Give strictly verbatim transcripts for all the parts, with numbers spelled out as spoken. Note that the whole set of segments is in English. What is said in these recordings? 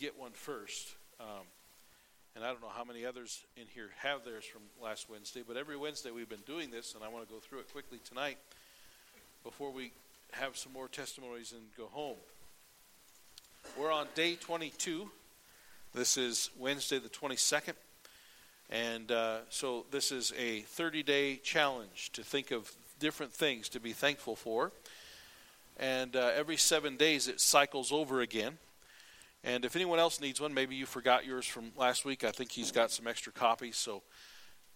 get one first. Um, and I don't know how many others in here have theirs from last Wednesday, but every Wednesday we've been doing this, and I want to go through it quickly tonight before we have some more testimonies and go home. We're on day twenty-two. This is Wednesday the twenty-second. And uh, so this is a thirty-day challenge to think of different things to be thankful for. And uh, every seven days it cycles over again. And if anyone else needs one, maybe you forgot yours from last week. I think he's got some extra copies. So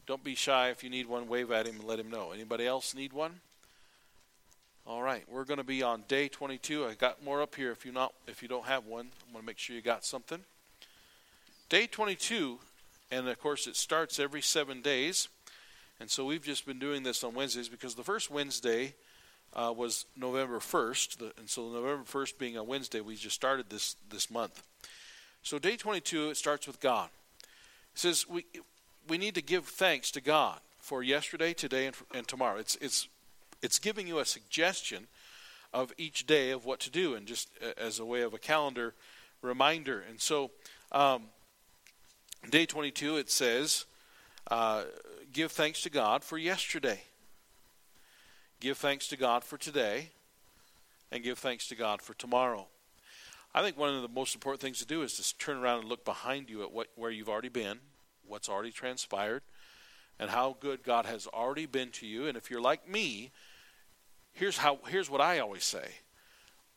don't be shy. If you need one, wave at him and let him know. Anybody else need one? All right, we're going to be on day twenty-two. I got more up here. If you not, if you don't have one, I want to make sure you got something. Day twenty-two, and of course it starts every seven days, and so we've just been doing this on Wednesdays because the first Wednesday uh, was November first, the, and so November first being a Wednesday, we just started this this month. So day twenty-two, it starts with God. It says we we need to give thanks to God for yesterday, today, and, and tomorrow. It's it's. It's giving you a suggestion of each day of what to do, and just as a way of a calendar reminder. And so um, day twenty-two, it says, uh, give thanks to God for yesterday. Give thanks to God for today, and give thanks to God for tomorrow. I think one of the most important things to do is to turn around and look behind you at what, where you've already been, what's already transpired, and how good God has already been to you. And if you're like me, here's how. Here's what I always say.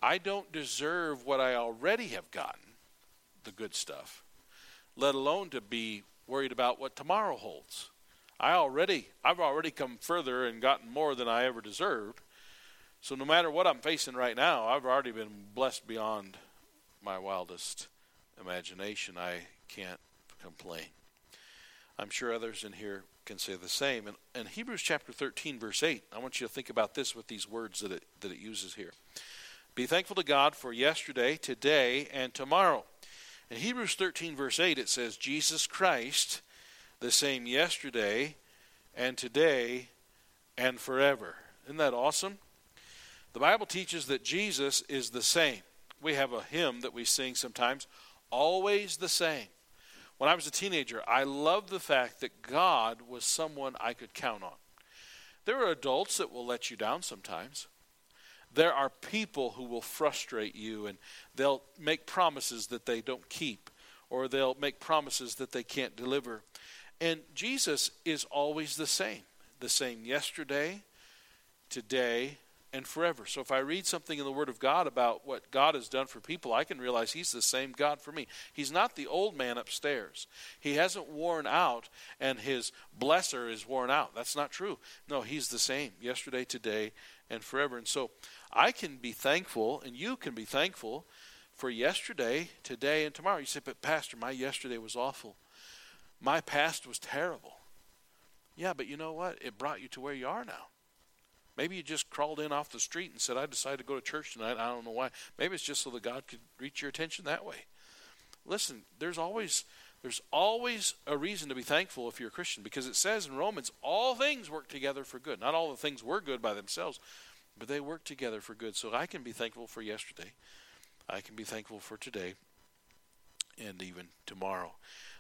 I don't deserve what I already have gotten, the good stuff, let alone to be worried about what tomorrow holds. I already, I've already come further and gotten more than I ever deserved. So no matter what I'm facing right now, I've already been blessed beyond my wildest imagination. I can't complain. I'm sure others in here can say the same. And in Hebrews chapter thirteen, verse eight, I want you to think about this with these words that it, that it uses here. Be thankful to God for yesterday, today, and tomorrow. In Hebrews thirteen, verse eight, it says, Jesus Christ, the same yesterday, and today, and forever. Isn't that awesome? The Bible teaches that Jesus is the same. We have a hymn that we sing sometimes, always the same. When I was a teenager, I loved the fact that God was someone I could count on. There are adults that will let you down sometimes. There are people who will frustrate you, and they'll make promises that they don't keep, or they'll make promises that they can't deliver. And Jesus is always the same, the same yesterday, today, and forever. So if I read something in the Word of God about what God has done for people, I can realize he's the same God for me. He's not the old man upstairs. He hasn't worn out and his blesser is worn out. That's not true. No, he's the same yesterday, today, and forever. And so I can be thankful, and you can be thankful for yesterday, today, and tomorrow. You say, but Pastor, my yesterday was awful. My past was terrible. Yeah, but you know what? It brought you to where you are now. Maybe you just crawled in off the street and said, I decided to go to church tonight. I don't know why. Maybe it's just so that God could reach your attention that way. Listen, there's always there's always a reason to be thankful if you're a Christian, because it says in Romans, all things work together for good. Not all the things were good by themselves, but they work together for good. So I can be thankful for yesterday. I can be thankful for today and even tomorrow.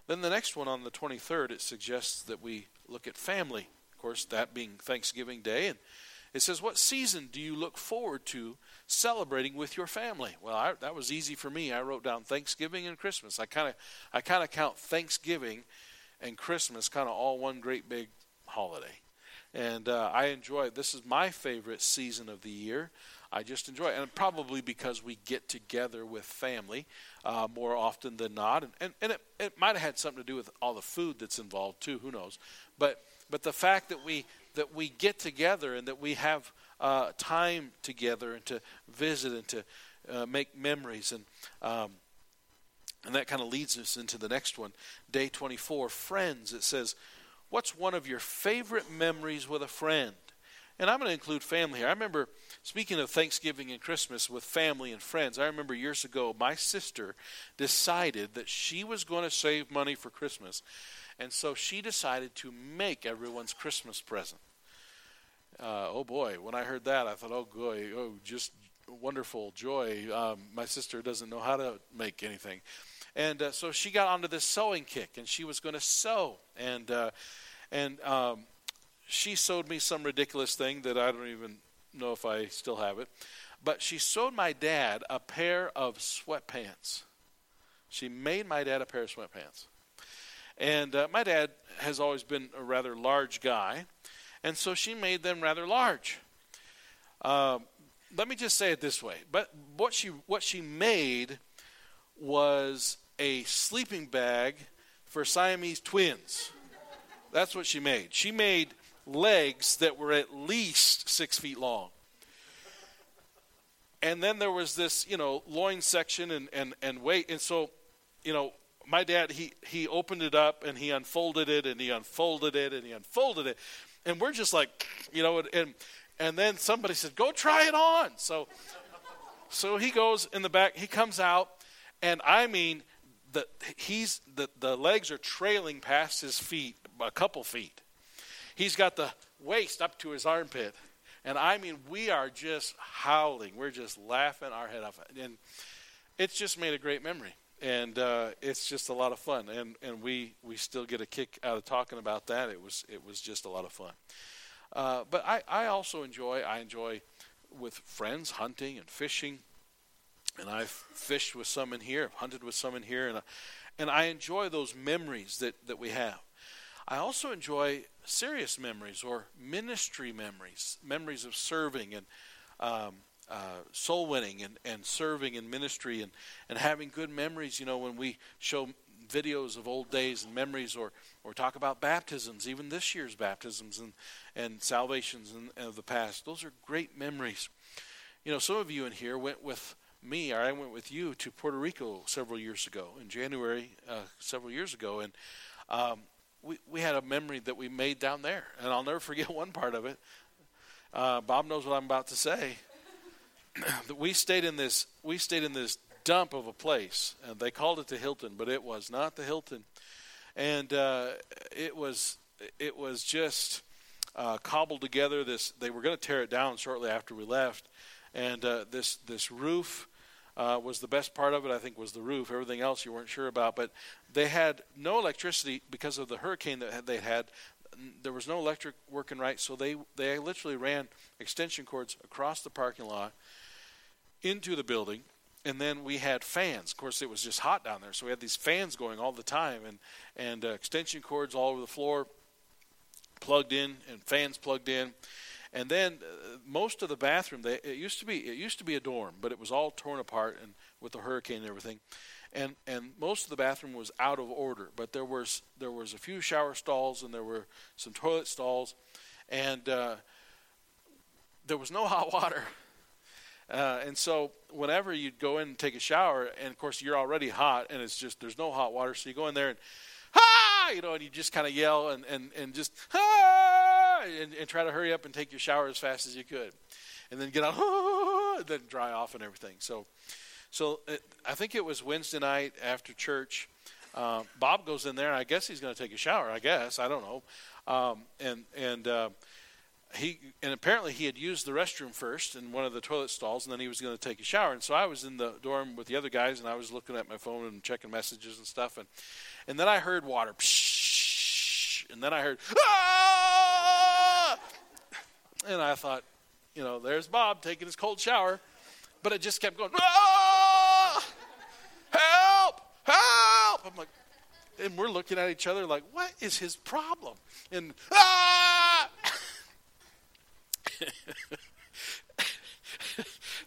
Then the next one on the twenty-third, it suggests that we look at family. Of course, that being Thanksgiving Day, and it says, what season do you look forward to celebrating with your family? Well, I, that was easy for me. I wrote down Thanksgiving and Christmas. I kind of I kind of count Thanksgiving and Christmas kind of all one great big holiday. And uh, I enjoy it. This is my favorite season of the year. I just enjoy it. And probably because we get together with family uh, more often than not. And, and, and it, it might have had something to do with all the food that's involved too. Who knows? But but the fact that we... that we get together and that we have uh, time together and to visit and to uh, make memories. And um, and that kind of leads us into the next one. Day twenty-four, friends. It says, what's one of your favorite memories with a friend? And I'm going to include family here. I remember, speaking of Thanksgiving and Christmas with family and friends, I remember years ago my sister decided that she was going to save money for Christmas. And so she decided to make everyone's Christmas present. Uh, oh boy, when I heard that, I thought, oh boy, oh, just wonderful joy. Um, my sister doesn't know how to make anything. And uh, so she got onto this sewing kick, and she was going to sew. And uh, and um, she sewed me some ridiculous thing that I don't even know if I still have it. But she sewed my dad a pair of sweatpants. She made my dad a pair of sweatpants. And uh, my dad has always been a rather large guy, and so she made them rather large. Uh, let me just say it this way. But what she what she made was a sleeping bag for Siamese twins. That's what she made. She made legs that were at least six feet long. And then there was this, you know, loin section and, and, and weight. And so, you know, my dad, he he opened it up, and he unfolded it, and he unfolded it, and he unfolded it. And we're just like, you know, and and then somebody said, go try it on. So so he goes in the back. He comes out, and I mean, the, he's, the, the legs are trailing past his feet, a couple feet. He's got the waist up to his armpit. And I mean, we are just howling. We're just laughing our head off. And it's just made a great memory. And uh, it's just a lot of fun. And and we, we still get a kick out of talking about that. It was it was just a lot of fun. Uh, but I, I also enjoy, I enjoy with friends hunting and fishing. And I've fished with some in here. I've hunted with some in here. And I, and I enjoy those memories that, that we have. I also enjoy serious memories or ministry memories, memories of serving and um, uh, soul winning and, and serving in ministry and, and having good memories. You know, when we show videos of old days and memories or or talk about baptisms, even this year's baptisms and, and salvations in, of the past, those are great memories. You know, some of you in here went with me, or I went with you to Puerto Rico several years ago, in January uh, several years ago, and um We we had a memory that we made down there, and I'll never forget one part of it. Uh, Bob knows what I'm about to say. That we stayed in this we stayed in this dump of a place, and they called it the Hilton, but it was not the Hilton, and uh, it was it was just uh, cobbled together. This they were going to tear it down shortly after we left, and uh, this this roof. Uh, was the best part of it, I think, was the roof. Everything else you weren't sure about. But they had no electricity because of the hurricane that they had. There was no electric working right, so they, they literally ran extension cords across the parking lot into the building, and then we had fans. Of course, it was just hot down there, so we had these fans going all the time and, and uh, extension cords all over the floor plugged in and fans plugged in. And then uh, most of the bathroom, they, it used to be it used to be a dorm, but it was all torn apart and with the hurricane and everything, and and most of the bathroom was out of order. But there was there was a few shower stalls and there were some toilet stalls, and uh, there was no hot water. Uh, and so whenever you'd go in and take a shower, and of course you're already hot, and it's just there's no hot water, so you go in there and ah, you know, and you just kind of yell and and and just ah. And, and try to hurry up and take your shower as fast as you could, and then get out, and then dry off and everything. So, so it, I think it was Wednesday night after church. Uh, Bob goes in there, and I guess he's going to take a shower. I guess I don't know. Um, and and uh, he and apparently he had used the restroom first in one of the toilet stalls, and then he was going to take a shower. And so I was in the dorm with the other guys, and I was looking at my phone and checking messages and stuff. And and then I heard water, and then I heard ah. And I thought, you know, there's Bob taking his cold shower. But it just kept going, ah! Help, help. I'm like, and we're looking at each other like, what is his problem? And, ah!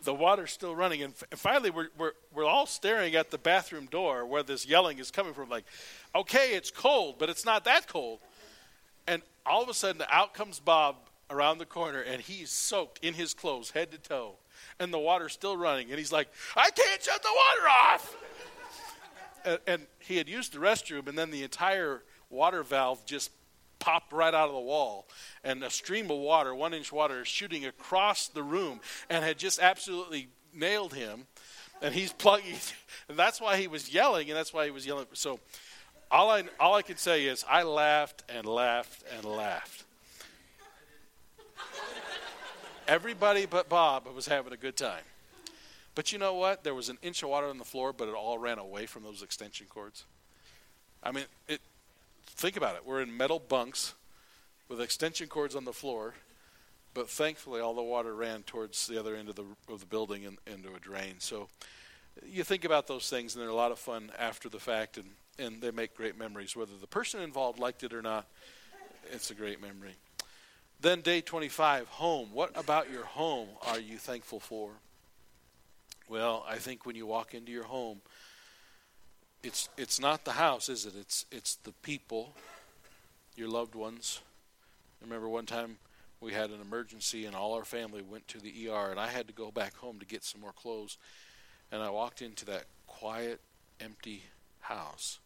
The water's still running. And finally, we're, we're, we're all staring at the bathroom door where this yelling is coming from. Like, okay, it's cold, but it's not that cold. And all of a sudden, out comes Bob around the corner, and he's soaked in his clothes head to toe, and the water's still running, and he's like, I can't shut the water off. and, and he had used the restroom, and then the entire water valve just popped right out of the wall, and a stream of water, one inch water, shooting across the room, and had just absolutely nailed him. And he's plugging, and that's why he was yelling, and that's why he was yelling. So all I all I can say is I laughed and laughed and laughed. Everybody but Bob was having a good time. But you know what? There was an inch of water on the floor, but it all ran away from those extension cords. I mean, it. Think about it. We're in metal bunks with extension cords on the floor, but thankfully all the water ran towards the other end of the of the building and into a drain. So you think about those things, and they're a lot of fun after the fact, and, and they make great memories. Whether the person involved liked it or not, it's a great memory. Then day twenty-five, home. What about your home are you thankful for? Well, I think when you walk into your home, it's it's not the house, is it? It's it's the people, your loved ones. I remember one time we had an emergency and all our family went to the E R, and I had to go back home to get some more clothes. And I walked into that quiet, empty house,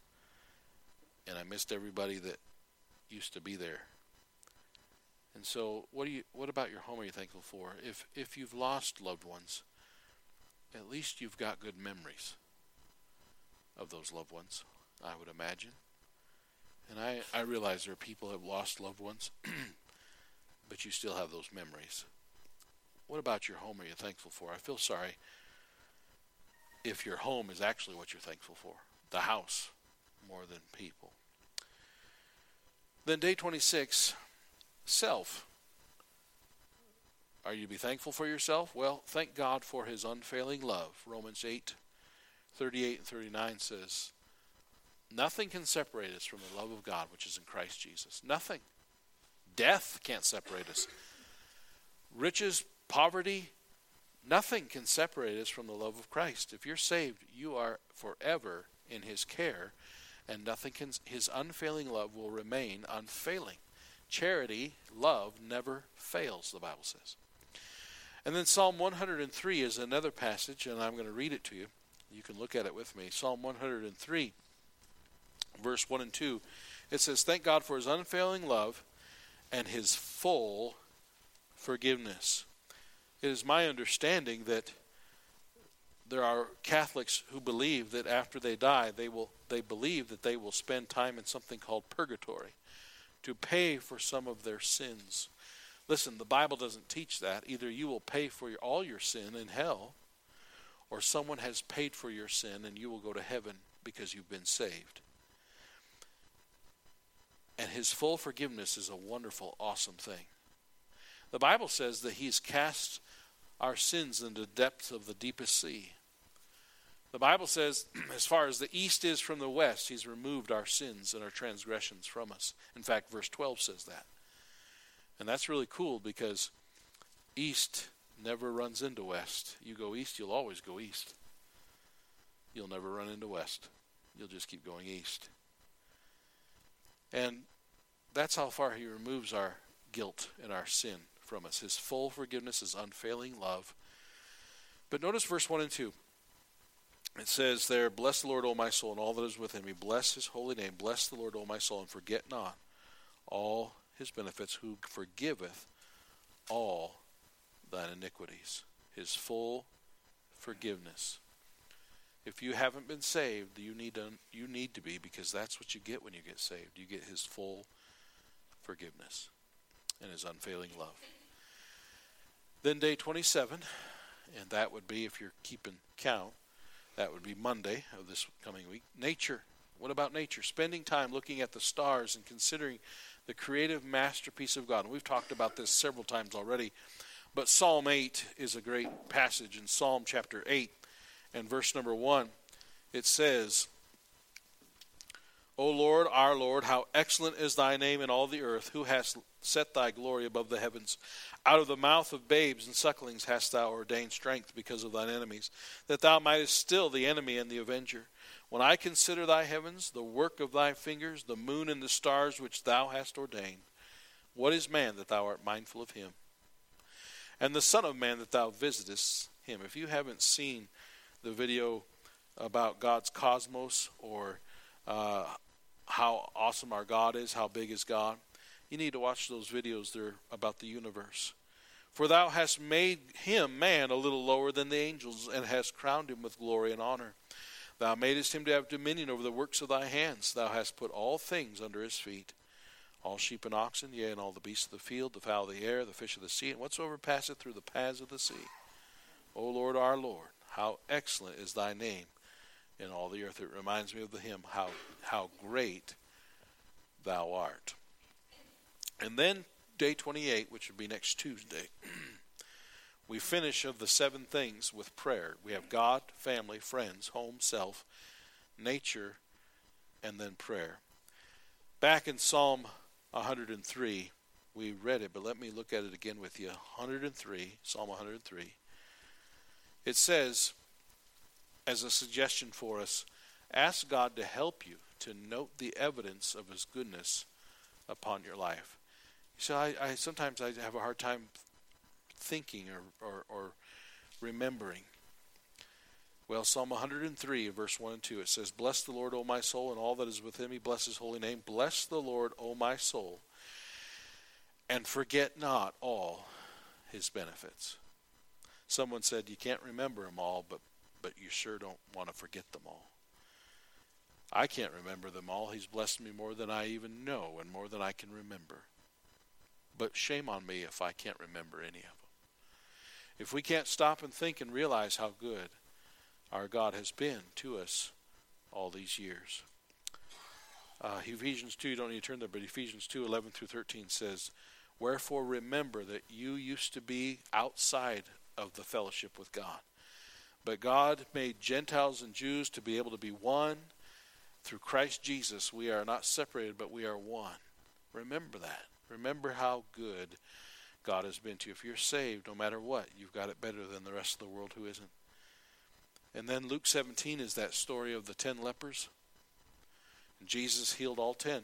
and I missed everybody that used to be there. And so, what do you? What about your home are you thankful for? If if you've lost loved ones, at least you've got good memories of those loved ones, I would imagine. And I, I realize there are people who have lost loved ones, but you still have those memories. What about your home are you thankful for? I feel sorry if your home is actually what you're thankful for, the house more than people. Then day twenty-six, self. Are you to be thankful for yourself? Well, thank God for his unfailing love. Romans eight, thirty-eight and thirty-nine says, nothing can separate us from the love of God, which is in Christ Jesus. Nothing. Death can't separate us. Riches, poverty, nothing can separate us from the love of Christ. If you're saved, you are forever in his care, and nothing can, his unfailing love will remain unfailing. Charity, love, never fails, the Bible says. And then Psalm one hundred three is another passage, and I'm going to read it to you. You can look at it with me. Psalm one hundred three, verse one and two. It says, thank God for his unfailing love and his full forgiveness. It is my understanding that there are Catholics who believe that after they die, they will they believe that they will spend time in something called purgatory to pay for some of their sins. Listen, the Bible doesn't teach that. Either you will pay for your, all your sin in hell, or someone has paid for your sin and you will go to heaven because you've been saved. And his full forgiveness is a wonderful, awesome thing. The Bible says that he's cast our sins into the depths of the deepest sea. The Bible says, as far as the east is from the west, he's removed our sins and our transgressions from us. In fact, verse twelve says that. And that's really cool because east never runs into west. You go east, you'll always go east. You'll never run into west. You'll just keep going east. And that's how far he removes our guilt and our sin from us. His full forgiveness, his unfailing love. But notice verse one and two. It says there, bless the Lord, O my soul, and all that is within me. Bless his holy name. Bless the Lord, O my soul, and forget not all his benefits, who forgiveth all thine iniquities. His full forgiveness. If you haven't been saved, you need to, you need to be, because that's what you get when you get saved. You get his full forgiveness and his unfailing love. Then day twenty-seven, and that would be, if you're keeping count, that would be Monday of this coming week. Nature. What about nature? Spending time looking at the stars and considering the creative masterpiece of God. And we've talked about this several times already, but Psalm eight is a great passage. In Psalm chapter eight and verse number one, it says, O Lord, our Lord, how excellent is thy name in all the earth, who hast set thy glory above the heavens. Out of the mouth of babes and sucklings hast thou ordained strength because of thine enemies, that thou mightest still the enemy and the avenger. When I consider thy heavens, the work of thy fingers, the moon and the stars which thou hast ordained, what is man that thou art mindful of him? And the Son of Man that thou visitest him. If you haven't seen the video about God's cosmos, or uh, how awesome our God is, how big is God, you need to watch those videos there about the universe. For thou hast made him, man, a little lower than the angels, and hast crowned him with glory and honor. Thou madest him to have dominion over the works of thy hands. Thou hast put all things under his feet, all sheep and oxen, yea, and all the beasts of the field, the fowl of the air, the fish of the sea, and whatsoever passeth through the paths of the sea. O Lord, our Lord, How excellent is thy name in all the earth. It reminds me of the hymn, How, how Great Thou Art. And then day twenty-eight, which would be next Tuesday, we finish of the seven things with prayer. We have God, family, friends, home, self, nature, and then prayer. Back in Psalm one hundred three, we read it, but let me look at it again with you. one hundred three, Psalm one hundred three. It says, as a suggestion for us, ask God to help you to note the evidence of his goodness upon your life. So I, I sometimes I have a hard time thinking or, or, or remembering. Well, Psalm one hundred three, verse one and two, it says, bless the Lord, O my soul, and all that is within me. Bless his holy name. Bless the Lord, O my soul, and forget not all his benefits. Someone said, you can't remember them all, but, but you sure don't want to forget them all. I can't remember them all. He's blessed me more than I even know and more than I can remember. But shame on me if I can't remember any of them. If we can't stop and think and realize how good our God has been to us all these years. Uh, Ephesians two, you don't need to turn there, but Ephesians two, eleven through thirteen says, wherefore remember that you used to be outside of the fellowship with God. But God made Gentiles and Jews to be able to be one. Through Christ Jesus, we are not separated, but we are one. Remember that. Remember how good God has been to you. If you're saved, no matter what, you've got it better than the rest of the world who isn't. And then Luke seventeen is that story of the ten lepers. And Jesus healed all ten,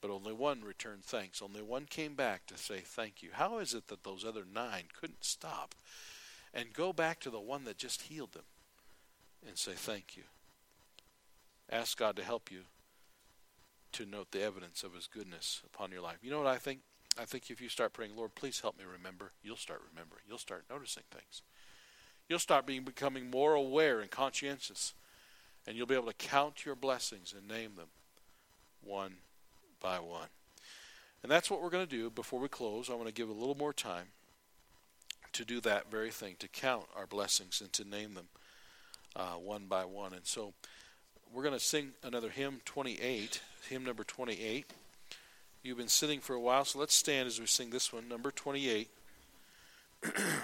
but only one returned thanks. Only one came back to say thank you. How is it that those other nine couldn't stop and go back to the one that just healed them and say thank you? Ask God to help you to note the evidence of his goodness upon your life. You know what I think? I think if you start praying, Lord, please help me remember, you'll start remembering. You'll start noticing things. You'll start being, becoming more aware and conscientious, and you'll be able to count your blessings and name them one by one. And that's what we're going to do before we close. I want to give a little more time to do that very thing, to count our blessings and to name them uh, one by one. And so we're going to sing another hymn, twenty-eight, hymn number twenty-eight. You've been sitting for a while, so let's stand as we sing this one, number twenty-eight.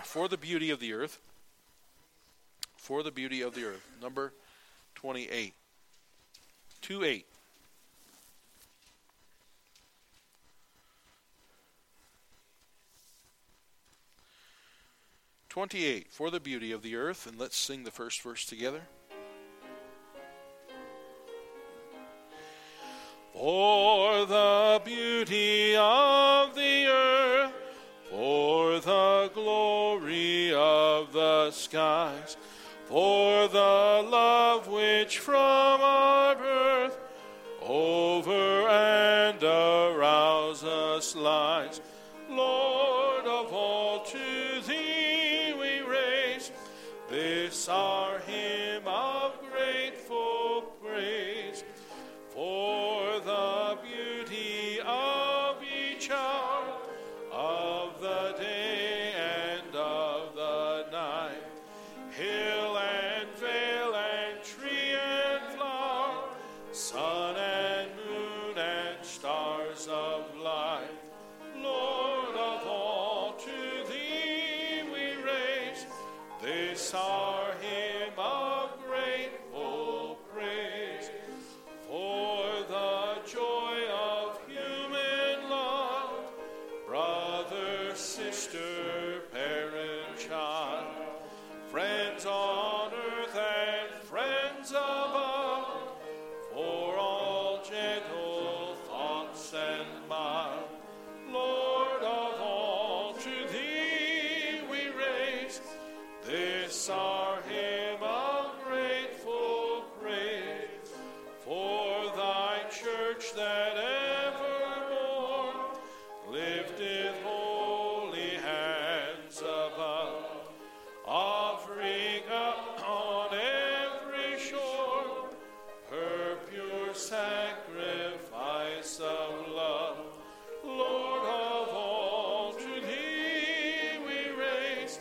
For the beauty of the earth. For the beauty of the earth, number twenty-eight. two eight. twenty-eight, for the beauty of the earth, and let's sing the first verse together. For the beauty of the earth, for the glory of the skies, for the love which from our birth over and arouse us lies. Lord of all, to thee we raise this our hymn of grateful praise. For the beauty of each hour, of the day and of the night, hill and vale and tree and flower, sun and moon and stars of light. Lord of all, to thee we raise this our hymn of grateful praise. For the joy of human love, brother, sister, parent, child, friends on earth and friends above, for all gentle thoughts and mild. Lord of all, to thee we raise this our hymn of grateful praise. For thy church that evermore lifteth holy hands above, offering up on every shore her pure sacrifice of love. Lord of all, to thee we raise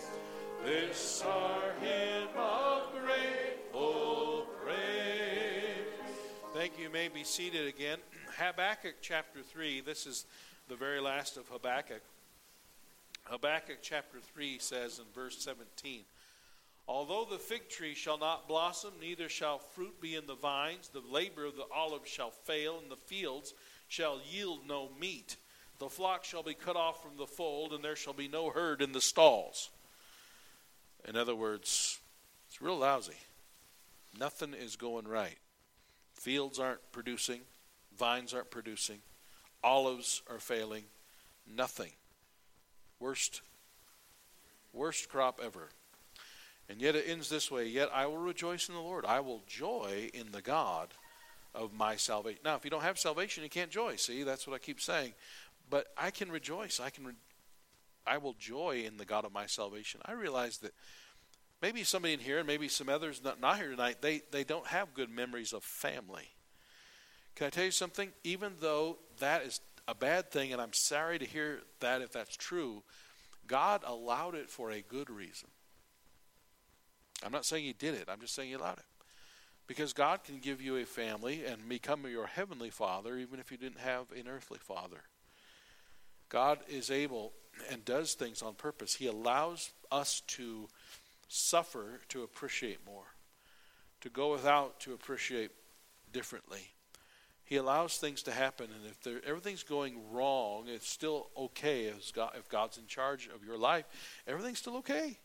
this our hymn Thank you. You may be seated again. Habakkuk chapter three. This is the very last of Habakkuk. Habakkuk chapter three says in verse seventeen, "Although the fig tree shall not blossom, neither shall fruit be in the vines, the labor of the olive shall fail, and the fields shall yield no meat. The flock shall be cut off from the fold, and there shall be no herd in the stalls." In other words, it's real lousy. Nothing is going right. Fields aren't producing. Vines aren't producing. Olives are failing. Nothing. Worst, worst crop ever. And yet it ends this way. "Yet I will rejoice in the Lord. I will joy in the God of my salvation." Now, if you don't have salvation, you can't joy. See, that's what I keep saying. But I can rejoice. I can. Re- I will joy in the God of my salvation. I realize that maybe somebody in here, and maybe some others not, not here tonight, they, they don't have good memories of family. Can I tell you something? Even though that is a bad thing, and I'm sorry to hear that if that's true, God allowed it for a good reason. I'm not saying he did it. I'm just saying he allowed it. Because God can give you a family and become your heavenly father even if you didn't have an earthly father. God is able and does things on purpose. He allows us to suffer to appreciate more, to go without to appreciate differently. He allows things to happen, and if there, everything's going wrong, it's still okay. As God, if God's in charge of your life, everything's still okay.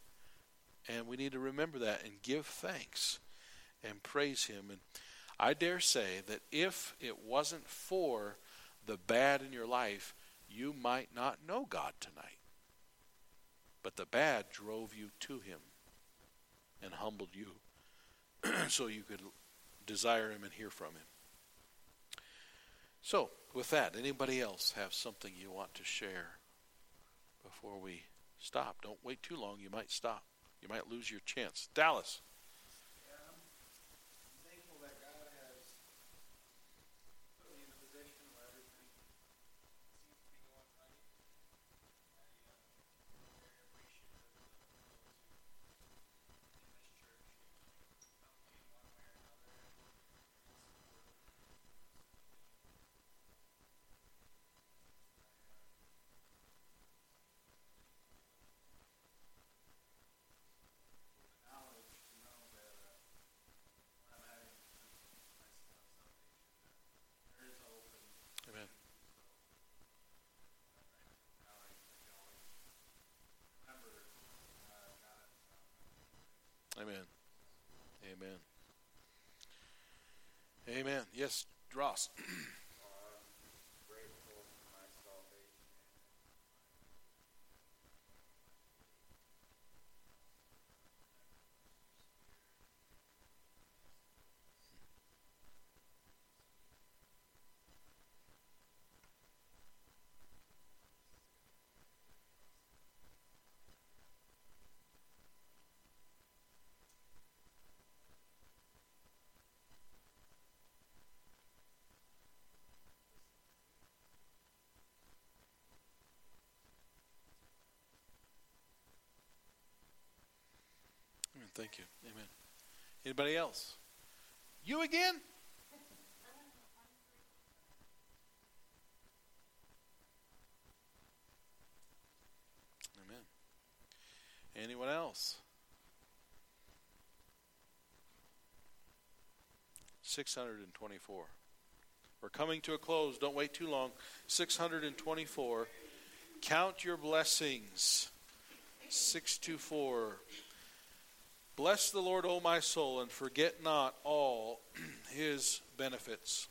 And we need to remember that and give thanks and praise him. And I dare say that if it wasn't for the bad in your life, you might not know God tonight. But the bad drove you to him and humbled you so you could desire him and hear from him. So, with that, anybody else have something you want to share before we stop? Don't wait too long. You might stop. You might lose your chance. Dallas. Yeah, I'm thankful that God has put me in a position where everything seems to be going right. I am very appreciative of those in this church who helped me one way or another. Amen. Amen. Amen. Yes, Ross. Thank you. Amen. Anybody else? You again? Amen. Anyone else? six hundred twenty-four. We're coming to a close. Don't wait too long. six hundred twenty-four. Count your blessings. six two four. Bless the Lord, O my soul, and forget not all his benefits.